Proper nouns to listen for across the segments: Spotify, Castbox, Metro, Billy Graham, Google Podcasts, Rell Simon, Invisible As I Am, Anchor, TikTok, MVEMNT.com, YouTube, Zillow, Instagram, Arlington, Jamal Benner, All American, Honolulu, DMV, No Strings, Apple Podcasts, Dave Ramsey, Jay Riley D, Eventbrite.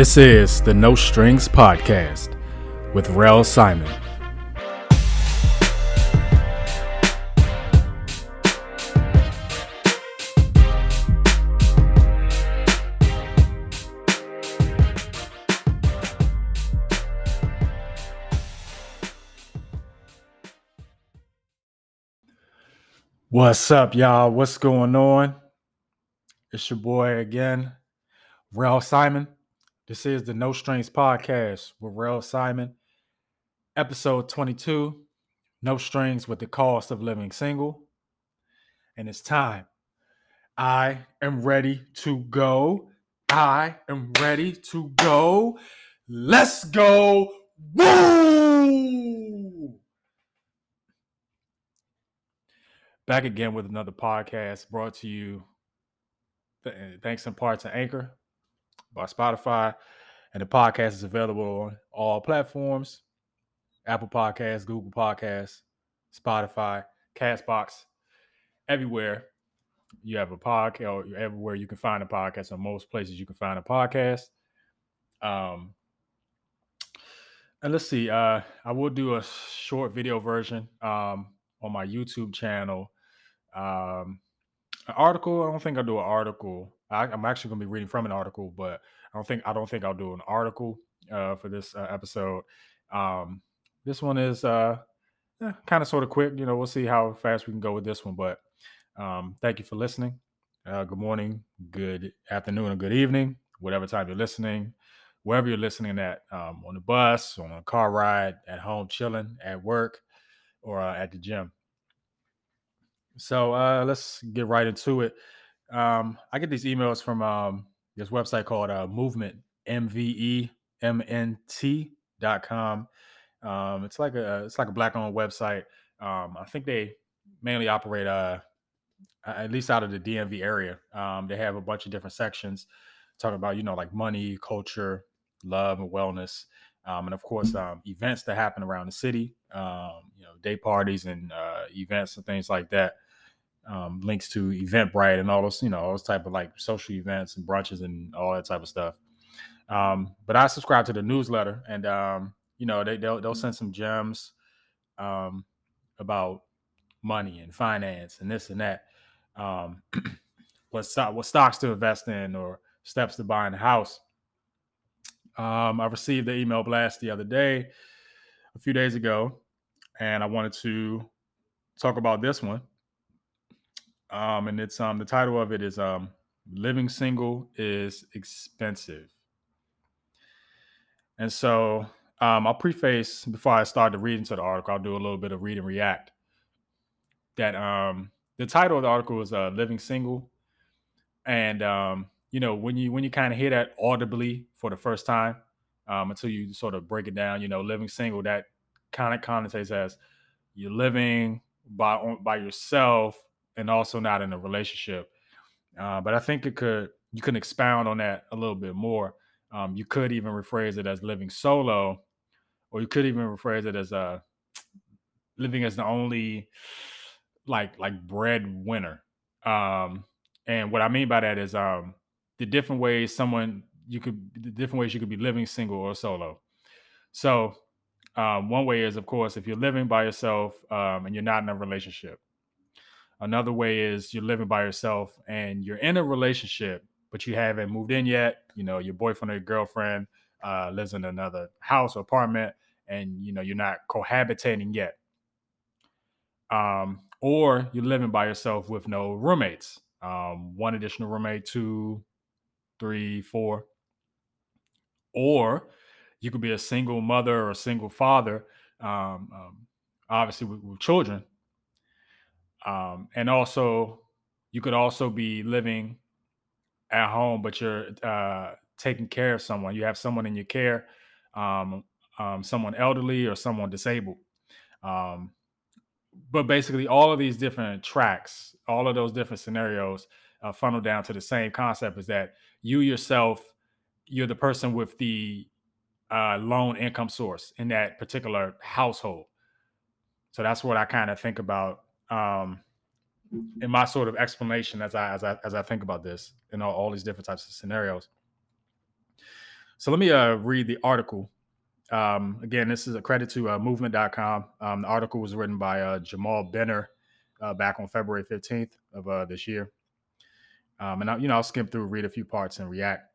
This is the No Strings Podcast with Rell Simon. What's up, y'all? What's going on? It's your boy again, Rell Simon. This is the No Strings Podcast with Rell Simon, episode 22, No Strings with the Cost of Living Single. And it's time. I am ready to go. I am ready to go. Let's go. Woo! Back again with another podcast brought to you thanks in part to Anchor by Spotify, and the podcast is available on all platforms: Apple Podcasts, Google Podcasts, Spotify, Castbox, everywhere you have a podcast, or everywhere you can find a podcast, or most places you can find a podcast. And let's see, I will do a short video version on my YouTube channel. An article? I don't think I'll do an article. I'm actually going to be reading from an article, but I don't think I'll do an article for this episode. This one is kind of sort of quick. You know, we'll see how fast we can go with this one. But thank you for listening. Good morning, good afternoon, and good evening, whatever time you're listening, wherever you're listening at, on the bus, on a car ride, at home chilling, at work, or at the gym. So let's get right into it. I get these emails from this website called MVEMNT, MVEMNT.com. It's like a Black-owned website. I think they mainly operate at least out of the DMV area. They have a bunch of different sections talking about, you know, like money, culture, love, and wellness, and of course events that happen around the city. You know, day parties and events and things like that. Links to Eventbrite and all those, you know, all those type of like social events and brunches and all that type of stuff. But I subscribe to the newsletter, and you know, they'll send some gems about money and finance and this and that. What stocks to invest in, or steps to buying a house. I received the email blast the other day, a few days ago, and I wanted to talk about this one. And it's the title of it is Living Single is Expensive. And so I'll preface before I start to read into the article, I'll do a little bit of read and react. That the title of the article is Living Single. And you know, when you kind of hear that audibly for the first time, until you sort of break it down, you know, living single, that kind of connotates as you're living by yourself, and also not in a relationship. But I think you can expound on that a little bit more. You could even rephrase it as living solo, or you could even rephrase it as living as the only like breadwinner. And what I mean by that is the different ways you could be living single or solo. So one way is, of course, if you're living by yourself and you're not in a relationship. Another way is you're living by yourself and you're in a relationship, but you haven't moved in yet. You know, your boyfriend or your girlfriend lives in another house or apartment, and, you know, you're not cohabitating yet. Or you're living by yourself with no roommates. One additional roommate, 2, 3, 4. Or you could be a single mother or a single father, obviously with children. And also, you could also be living at home, but you're taking care of someone. You have someone in your care, someone elderly or someone disabled. But basically, all of these different tracks, all of those different scenarios funnel down to the same concept, is that you yourself, you're the person with the lone income source in that particular household. So that's what I kind of think about in my sort of explanation as I think about this, all these different types of scenarios. So let me read the article. Again, this is a credit to MVEMNT.com. The article was written by Jamal Benner back on February 15th of this year. I'll skip through, read a few parts and react.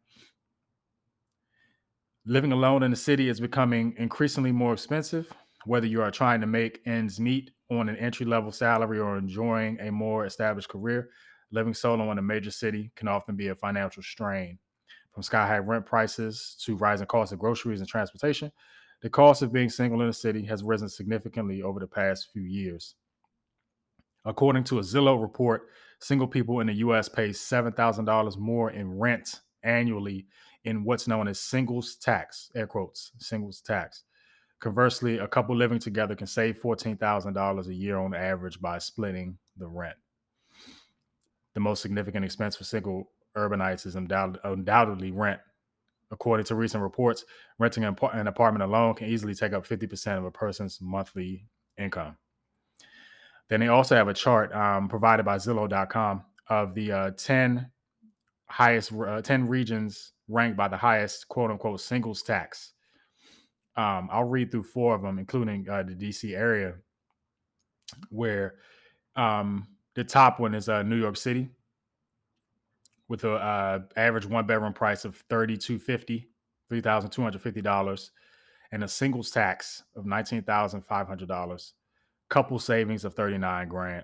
Living alone in the city is becoming increasingly more expensive, whether you are trying to make ends meet on an entry-level salary or enjoying a more established career. Living solo in a major city can often be a financial strain. From sky-high rent prices to rising costs of groceries and transportation, the cost of being single in the city has risen significantly over the past few years. According to a Zillow report, single people in the U.S. pay $7,000 more in rent annually in what's known as singles tax, air quotes, singles tax. Conversely, a couple living together can save $14,000 a year on average by splitting the rent. The most significant expense for single urbanites is undoubtedly rent. According to recent reports, renting an apartment alone can easily take up 50% of a person's monthly income. Then they also have a chart provided by Zillow.com of the 10 regions ranked by the highest, quote unquote, singles tax. I'll read through four of them, including the DC area, where the top one is New York City, with an average one-bedroom price of $3,250 and a singles tax of $19,500, couple savings of $39,000.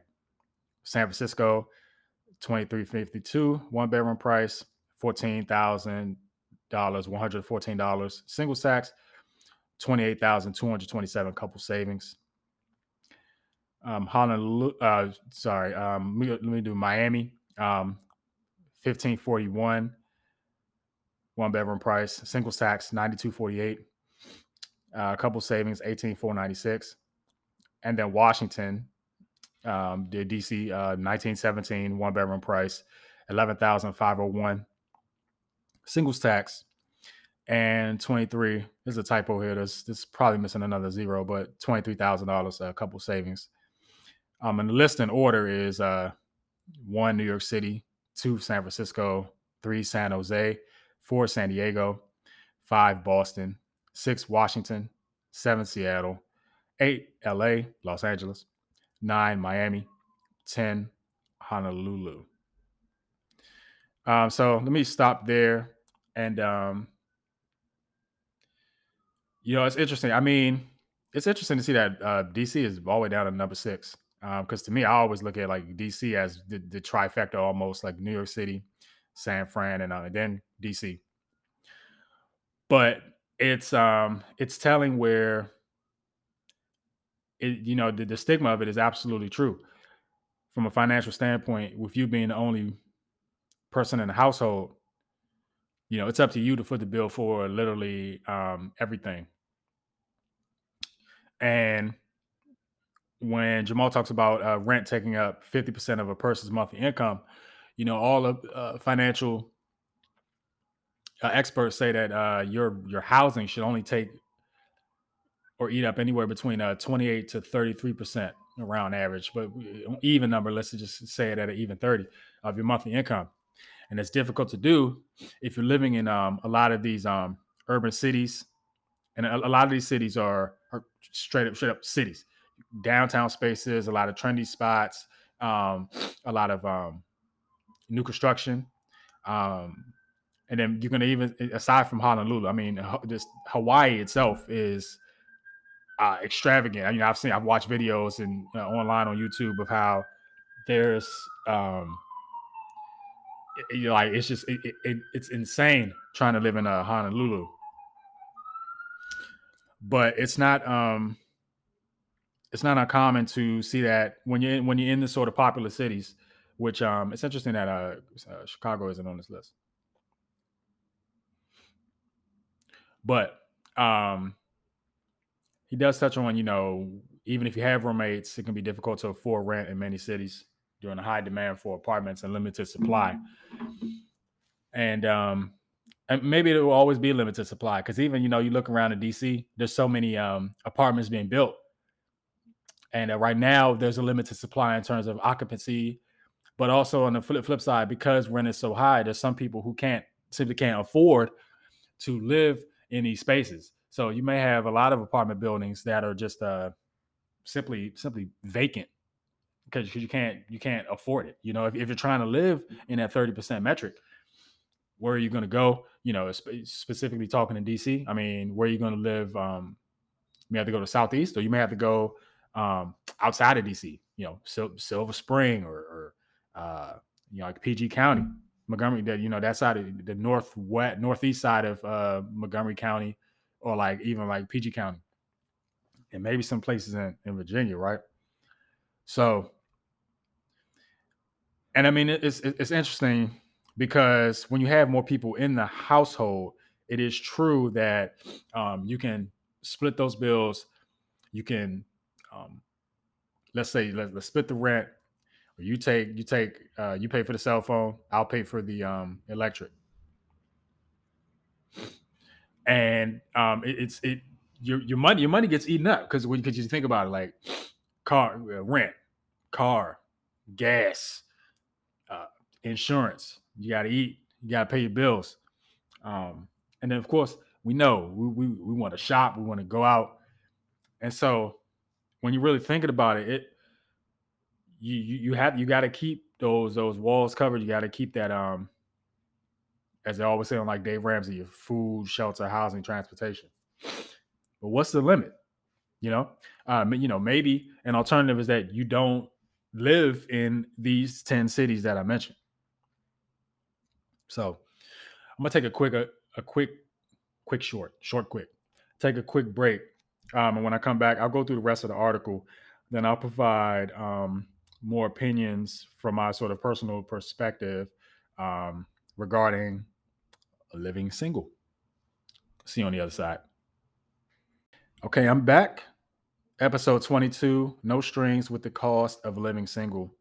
San Francisco, $2,352, one-bedroom price, $14,000, $114, singles tax, $28,227, couple savings. Let me do Miami. $1,541, one bedroom price, singles tax, $9,248, couple savings, $18,496, and then Washington, the DC, $1,917, one bedroom price, $11,501, singles tax. And 23, there's a typo here. This probably missing another zero, but $23,000, a couple savings. And the list in order is 1, New York City, 2, San Francisco, 3, San Jose, 4, San Diego, 5, Boston, 6, Washington, 7, Seattle, 8, LA, Los Angeles, 9, Miami, 10, Honolulu. So let me stop there and, it's interesting. I mean, it's interesting to see that DC is all the way down to number 6. Because to me, I always look at like DC as the trifecta, almost like New York City, San Fran, and then DC. But it's telling where it, the stigma of it is absolutely true. From a financial standpoint, with you being the only person in the household, it's up to you to foot the bill for literally everything. And when Jamal talks about rent taking up 50% of a person's monthly income, all of financial experts say that your housing should only take or eat up anywhere between 28 to 33% around average, but even number, let's just say it at an even 30 of your monthly income. And it's difficult to do if you're living in a lot of these urban cities, and a lot of these cities are straight up cities. Downtown spaces, a lot of trendy spots, a lot of new construction, and then you're gonna, even aside from Honolulu, I mean, just Hawaii itself is extravagant. I mean, I've watched videos and online on YouTube of how there's it's just it's insane trying to live in Honolulu, but it's not. It's not uncommon to see that when you're in the sort of popular cities, which it's interesting that Chicago isn't on this list. But he does touch on, even if you have roommates, it can be difficult to afford rent in many cities during a high demand for apartments and limited supply. And maybe it will always be limited supply, because even, you look around in DC, there's so many apartments being built. And right now, there's a limited supply in terms of occupancy, but also on the flip side, because rent is so high, there's some people who simply can't afford to live in these spaces. So you may have a lot of apartment buildings that are just simply vacant because you can't afford it. You know, if you're trying to live in that 30% metric, where are you going to go? You know, specifically talking in DC, I mean, where are you going to live? You may have to go to Southeast, or you may have to go outside of DC, you know, Silver Spring or you know, like PG County, Montgomery, that, you know, that side of the northeast side of Montgomery County, or like even like PG County, and maybe some places in Virginia, right? So, and I mean, it's interesting because when you have more people in the household, it is true that you can split those bills. You can, let's split the rent. You pay for the cell phone. I'll pay for the electric. And your money gets eaten up because you think about it, like car rent, car, gas, insurance. You got to eat. You got to pay your bills. And then of course we know we want to shop. We want to go out. And so when you're really thinking about it, you got to keep those walls covered. You got to keep that, as they always say on like Dave Ramsey, your food, shelter, housing, transportation. But what's the limit? You know, maybe an alternative is that you don't live in these 10 cities that I mentioned. So I'm gonna take a quick break. And when I come back, I'll go through the rest of the article. Then I'll provide more opinions from my sort of personal perspective regarding living single. See you on the other side. Okay, I'm back. Episode 22, No Strings with the Cost of Living Single.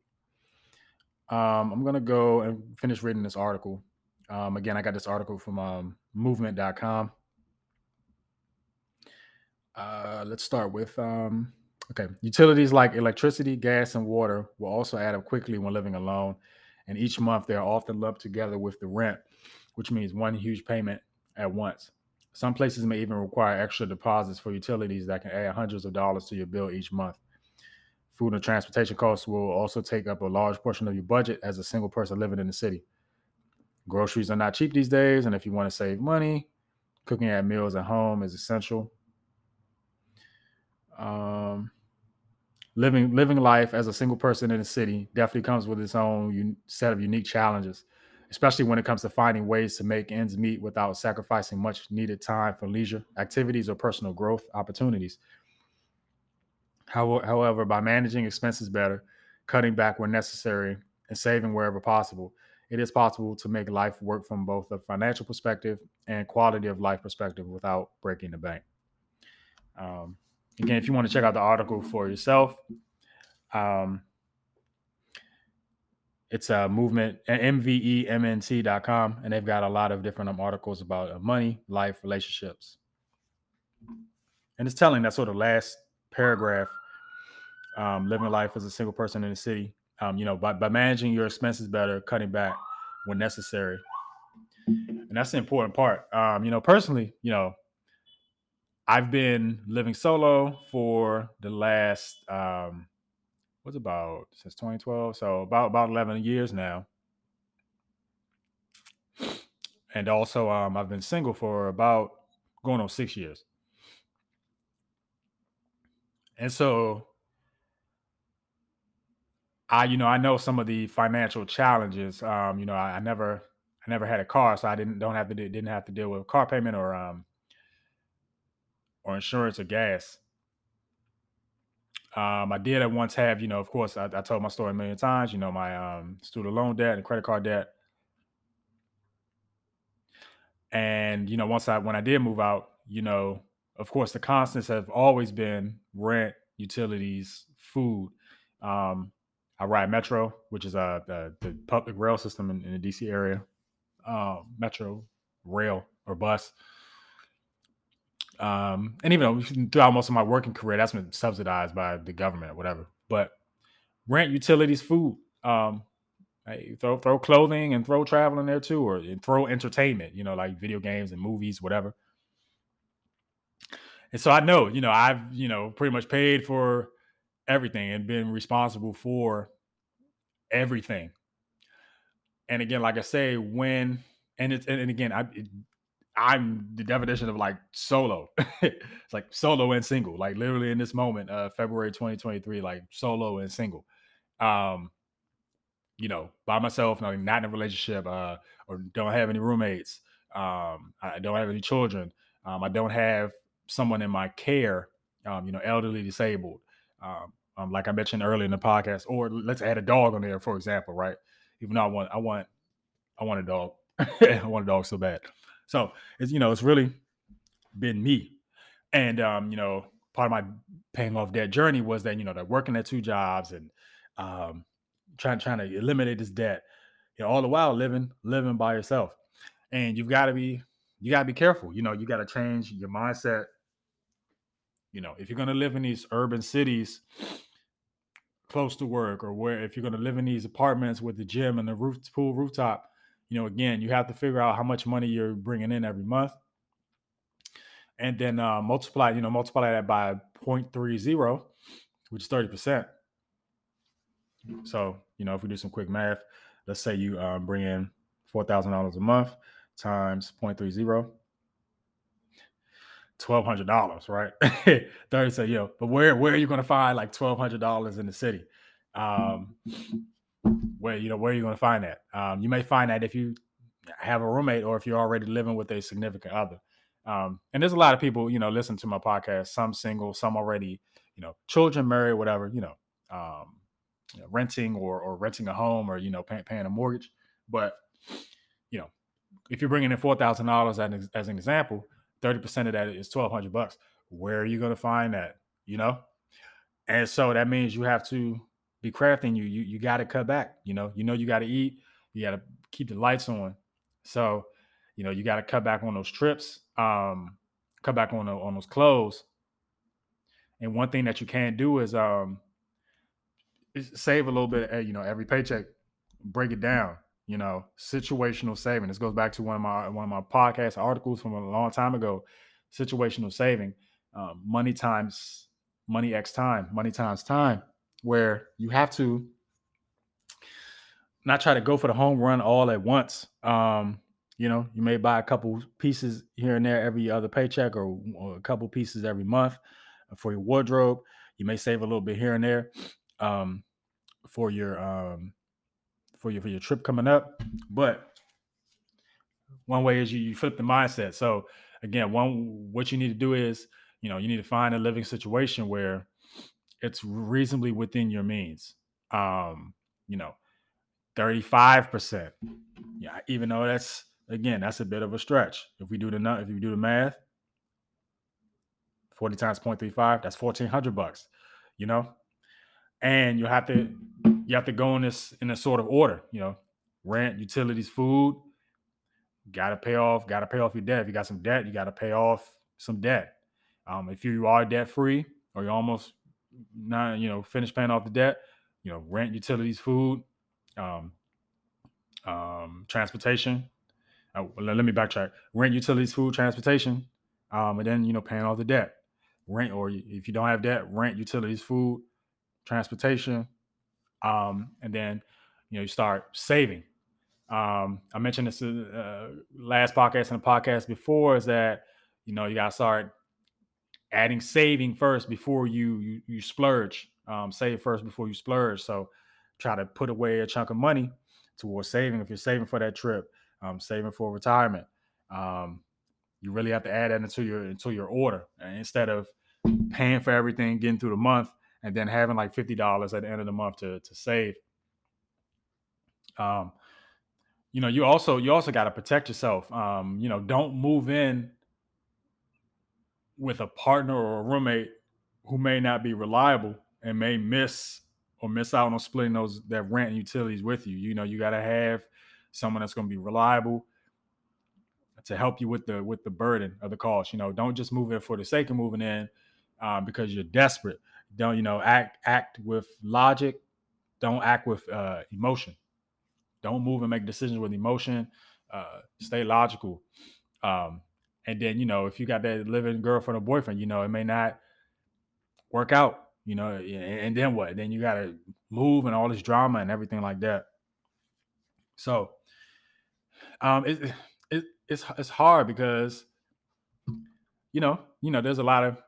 I'm going to go and finish reading this article. Again, I got this article from MVEMNT.com. Let's start with... Okay. Utilities like electricity, gas, and water will also add up quickly when living alone. And each month they are often lumped together with the rent, which means one huge payment at once. Some places may even require extra deposits for utilities that can add hundreds of dollars to your bill each month. Food and transportation costs will also take up a large portion of your budget as a single person living in the city. Groceries are not cheap these days, and if you want to save money, cooking at meals at home is essential. Living life as a single person in the city definitely comes with its own set of unique challenges, especially when it comes to finding ways to make ends meet without sacrificing much needed time for leisure, activities, or personal growth opportunities. However, by managing expenses better, cutting back where necessary, and saving wherever possible, it is possible to make life work from both a financial perspective and quality of life perspective without breaking the bank. Again, if you want to check out the article for yourself, it's a movement, MVEMNT.com, and they've got a lot of different articles about money, life, relationships. And it's telling that sort of last paragraph, living life as a single person in the city, you know, by managing your expenses better, cutting back when necessary. And that's the important part. You know, personally, you know, I've been living solo for the last, since 2012. So about 11 years now. And also, I've been single for about going on 6 years. And so I know some of the financial challenges. You know, I never had a car, so I didn't have to deal with a car payment or insurance or gas. I did at once have, you know, of course, I told my story a million times, you know, my student loan debt and credit card debt. And, you know, when I did move out, you know, of course, the constants have always been rent, utilities, food. I ride Metro, which is the public rail system in the DC area, Metro, rail or bus. And even throughout most of my working career, that's been subsidized by the government or whatever, but rent, utilities, food, Hey, throw clothing and throw travel in there too, or throw entertainment, you know, like video games and movies, whatever. And so I know, you know, I've, you know, pretty much paid for everything and been responsible for everything. And again, like I say, when, and it's, and again, I'm the definition of like solo. It's like solo and single, like literally in this moment, February 2023, like solo and single, you know, by myself, not in a relationship, or don't have any roommates. I don't have any children. I don't have someone in my care, you know, elderly, disabled, like I mentioned earlier in the podcast, or let's add a dog on there, for example, right? Even though I want a dog. I want a dog so bad. So it's, you know, it's really been me. And, you know, part of my paying off debt journey was that, you know, that working at two jobs and, trying to eliminate this debt, you know, all the while living by yourself. And you gotta be careful. You know, you gotta change your mindset. You know, if you're gonna live in these urban cities close to work, or where, if you're gonna live in these apartments with the gym and the rooftop, you know, again, you have to figure out how much money you're bringing in every month, and then multiply that by 0.30, which is 30%. So, you know, if we do some quick math, let's say you bring in $4,000 a month times 0.30, $1,200, right? 30, so, you know, but where are you going to find like $1,200 in the city? Where are you going to find that? You may find that if you have a roommate or if you're already living with a significant other. And there's a lot of people, you know, listen to my podcast, some single, some already, you know, children, married, whatever, you know, renting or renting a home, or, you know, paying a mortgage. But, you know, if you're bringing in $4,000 as an example, 30% of that is $1,200. Where are you going to find that? You know? And so that means you have to be crafting. You got to cut back, you know, you got to eat, you got to keep the lights on. So, you know, you got to cut back on those trips, cut back on those clothes. And one thing that you can do is save a little bit, you know, every paycheck, break it down, you know, situational saving. This goes back to one of my podcast articles from a long time ago, situational saving, money times time, where you have to not try to go for the home run all at once. You know, you may buy a couple pieces here and there every other paycheck, or a couple pieces every month for your wardrobe. You may save a little bit here and there for your trip coming up. But one way is you flip the mindset. So again, what you need to do is, you know, you need to find a living situation where it's reasonably within your means. You know, 35%. Yeah, even though that's a bit of a stretch. If we do the math, 40 times 0.35, that's $1,400, you know. And you have to go in this, in a sort of order, you know, rent, utilities, food, gotta pay off your debt. If you got some debt, you gotta pay off some debt. If you are debt free, or you're almost not, you know, finished paying off the debt, you know, rent, utilities, food, transportation. Let me backtrack. Rent, utilities, food, transportation, and then, you know, paying off the debt. Rent, or if you don't have debt, rent, utilities, food, transportation, and then, you know, you start saving. I mentioned this last podcast and the podcast before, is that, you know, you gotta start adding saving first before you splurge. Save first before you splurge. So try to put away a chunk of money towards saving. If you're saving for that trip, saving for retirement, you really have to add that into your order. And instead of paying for everything, getting through the month, and then having like $50 at the end of the month to save. You know, you also got to protect yourself. You know, don't move in with a partner or a roommate who may not be reliable and may miss out on splitting that rent and utilities with you. You know, you got to have someone that's going to be reliable to help you with the burden of the cost. You know, don't just move in for the sake of moving in, because you're desperate. Don't, you know, act with logic. Don't act with emotion. Don't move and make decisions with emotion. Stay logical. And then, you know, if you got that living girlfriend or boyfriend, you know, it may not work out, you know, and then what? Then you got to move and all this drama and everything like that. So it's hard because, you know, there's a lot of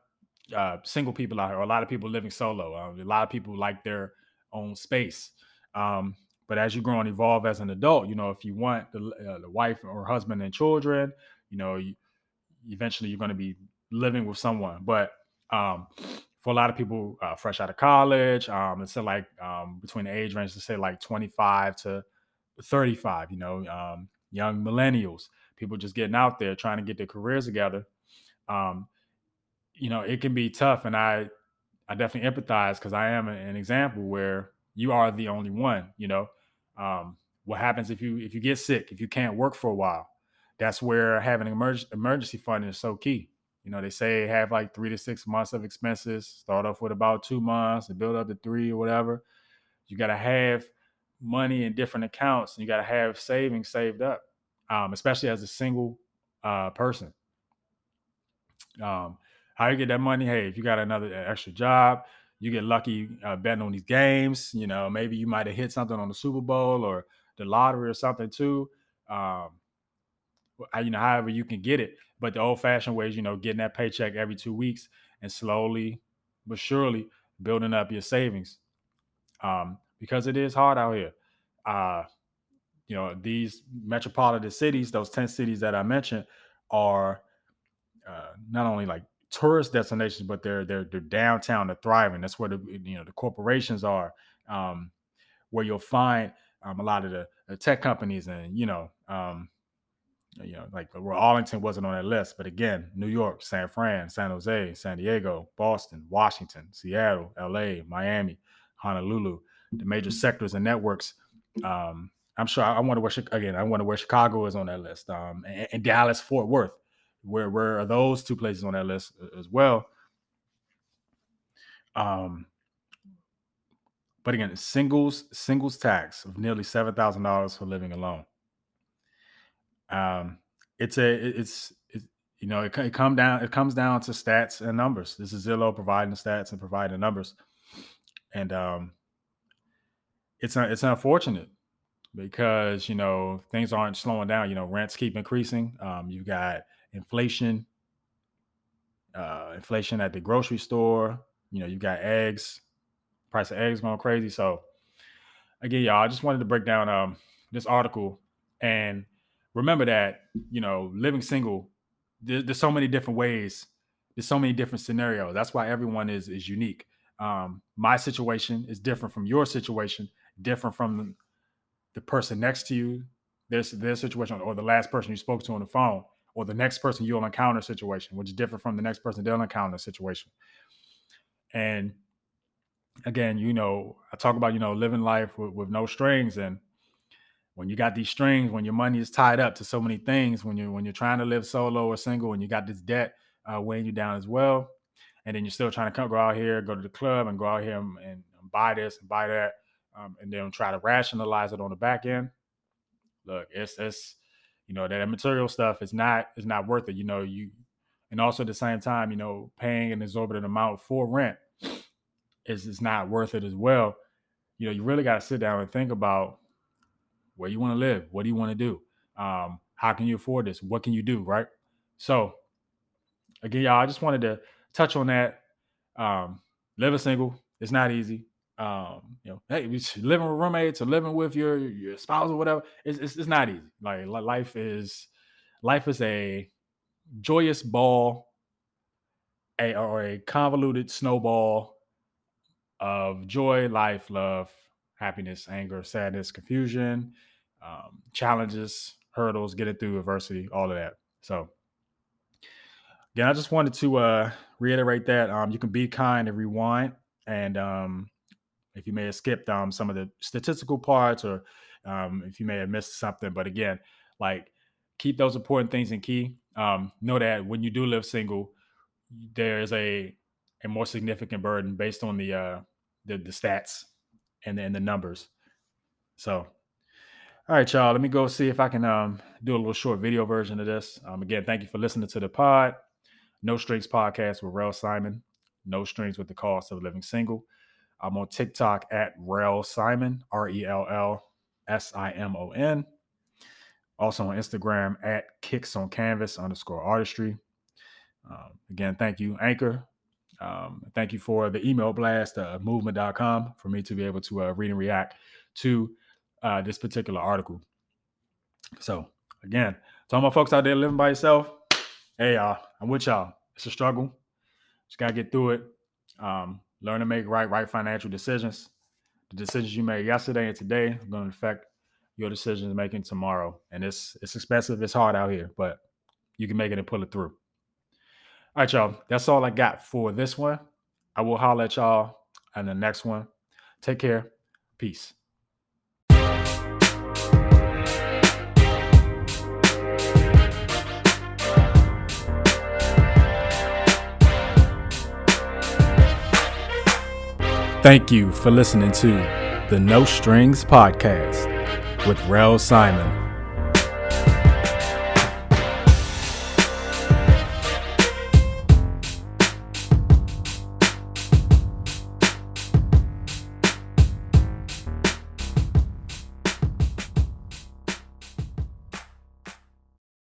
single people out here, or a lot of people living solo. A lot of people like their own space. But as you grow and evolve as an adult, you know, if you want the wife or husband and children, you know, eventually you're going to be living with someone. But for a lot of people fresh out of college, let's say like between the age range, let's say like 25 to 35, you know, young millennials, people just getting out there trying to get their careers together. You know, it can be tough. And I definitely empathize because I am an example where you are the only one, you know. What happens if you get sick, if you can't work for a while? That's where having emergency funding is so key. You know, they say have like 3 to 6 months of expenses, start off with about 2 months and build up to 3 or whatever. You got to have money in different accounts, and you got to have savings saved up, especially as a single person. How you get that money? Hey, if you got another extra job, you get lucky betting on these games. You know, maybe you might have hit something on the Super Bowl or the lottery or something too. You know, however you can get it. But the old-fashioned way is, you know, getting that paycheck every 2 weeks and slowly but surely building up your savings, because it is hard out here. You know, these metropolitan cities, those 10 cities that I mentioned, are not only like tourist destinations, but they're downtown, they're thriving. That's where the corporations are, where you'll find a lot of the tech companies, and you know, like where Arlington wasn't on that list, but again, New York, San Fran, San Jose, San Diego, Boston, Washington, Seattle, LA, Miami, Honolulu, the major sectors and networks. I'm sure I wonder where Chicago is on that list, and Dallas, Fort Worth. Where are those two places on that list as well? But again, singles tax of nearly $7,000 for living alone. It comes down to stats and numbers. This is Zillow providing the stats and providing the numbers, and it's unfortunate because, you know, things aren't slowing down. You know, rents keep increasing. You've got inflation at the grocery store. You know, you've got eggs, price of eggs going crazy. So again, y'all, I just wanted to break down this article, and remember that, you know, living single, there's so many different ways. There's so many different scenarios. That's why everyone is unique. My situation is different from your situation, different from the person next to you, their situation, or the last person you spoke to on the phone, or the next person you'll encounter situation, which is different from the next person they'll encounter situation. And again, you know, I talk about, you know, living life with no strings. And when you got these strings, when your money is tied up to so many things, when you're trying to live solo or single, and you got this debt weighing you down as well, and then you're still trying to go out here, go to the club and go out here and buy this and buy that, and then try to rationalize it on the back end. Look, it's you know, that material stuff is not worth it. You know, and also at the same time, you know, paying an exorbitant amount for rent is not worth it as well. You know, you really got to sit down and think about where you want to live. What do you want to do? How can you afford this? What can you do? Right. So again, y'all, I just wanted to touch on that. Living single, it's not easy. You know, hey, living with roommates or living with your spouse or whatever, it's not easy. Like life is a joyous ball, or a convoluted snowball of joy, life, love, happiness, anger, sadness, confusion, challenges, hurdles, getting through adversity, all of that. So again, I just wanted to reiterate that you can be kind and rewind, and if you may have skipped some of the statistical parts, or if you may have missed something. But again, like, keep those important things in key. Know that when you do live single, there is a more significant burden based on the stats and the numbers. So All right, y'all, let me go see if I can do a little short video version of this. Again, thank you for listening to the pod. No Strings Podcast with Rell Simon. No Strings with the Cost of Living Single. I'm on TikTok at Rell Simon, RellSimon. Also on Instagram at KicksOnCanvas_artistry. Again, thank you, Anchor. Thank you for the email blast, MVEMNT.com, for me to be able to read and react to this particular article. So again, to all my folks out there living by yourself, hey, y'all, I'm with y'all. It's a struggle. Just got to get through it. Learn to make right financial decisions. The decisions you made yesterday and today are going to affect your decisions making tomorrow. And it's expensive. It's hard out here, but you can make it and pull it through. All right, y'all. That's all I got for this one. I will holler at y'all on the next one. Take care. Peace. Thank you for listening to the No Strings Podcast with Rell Simon.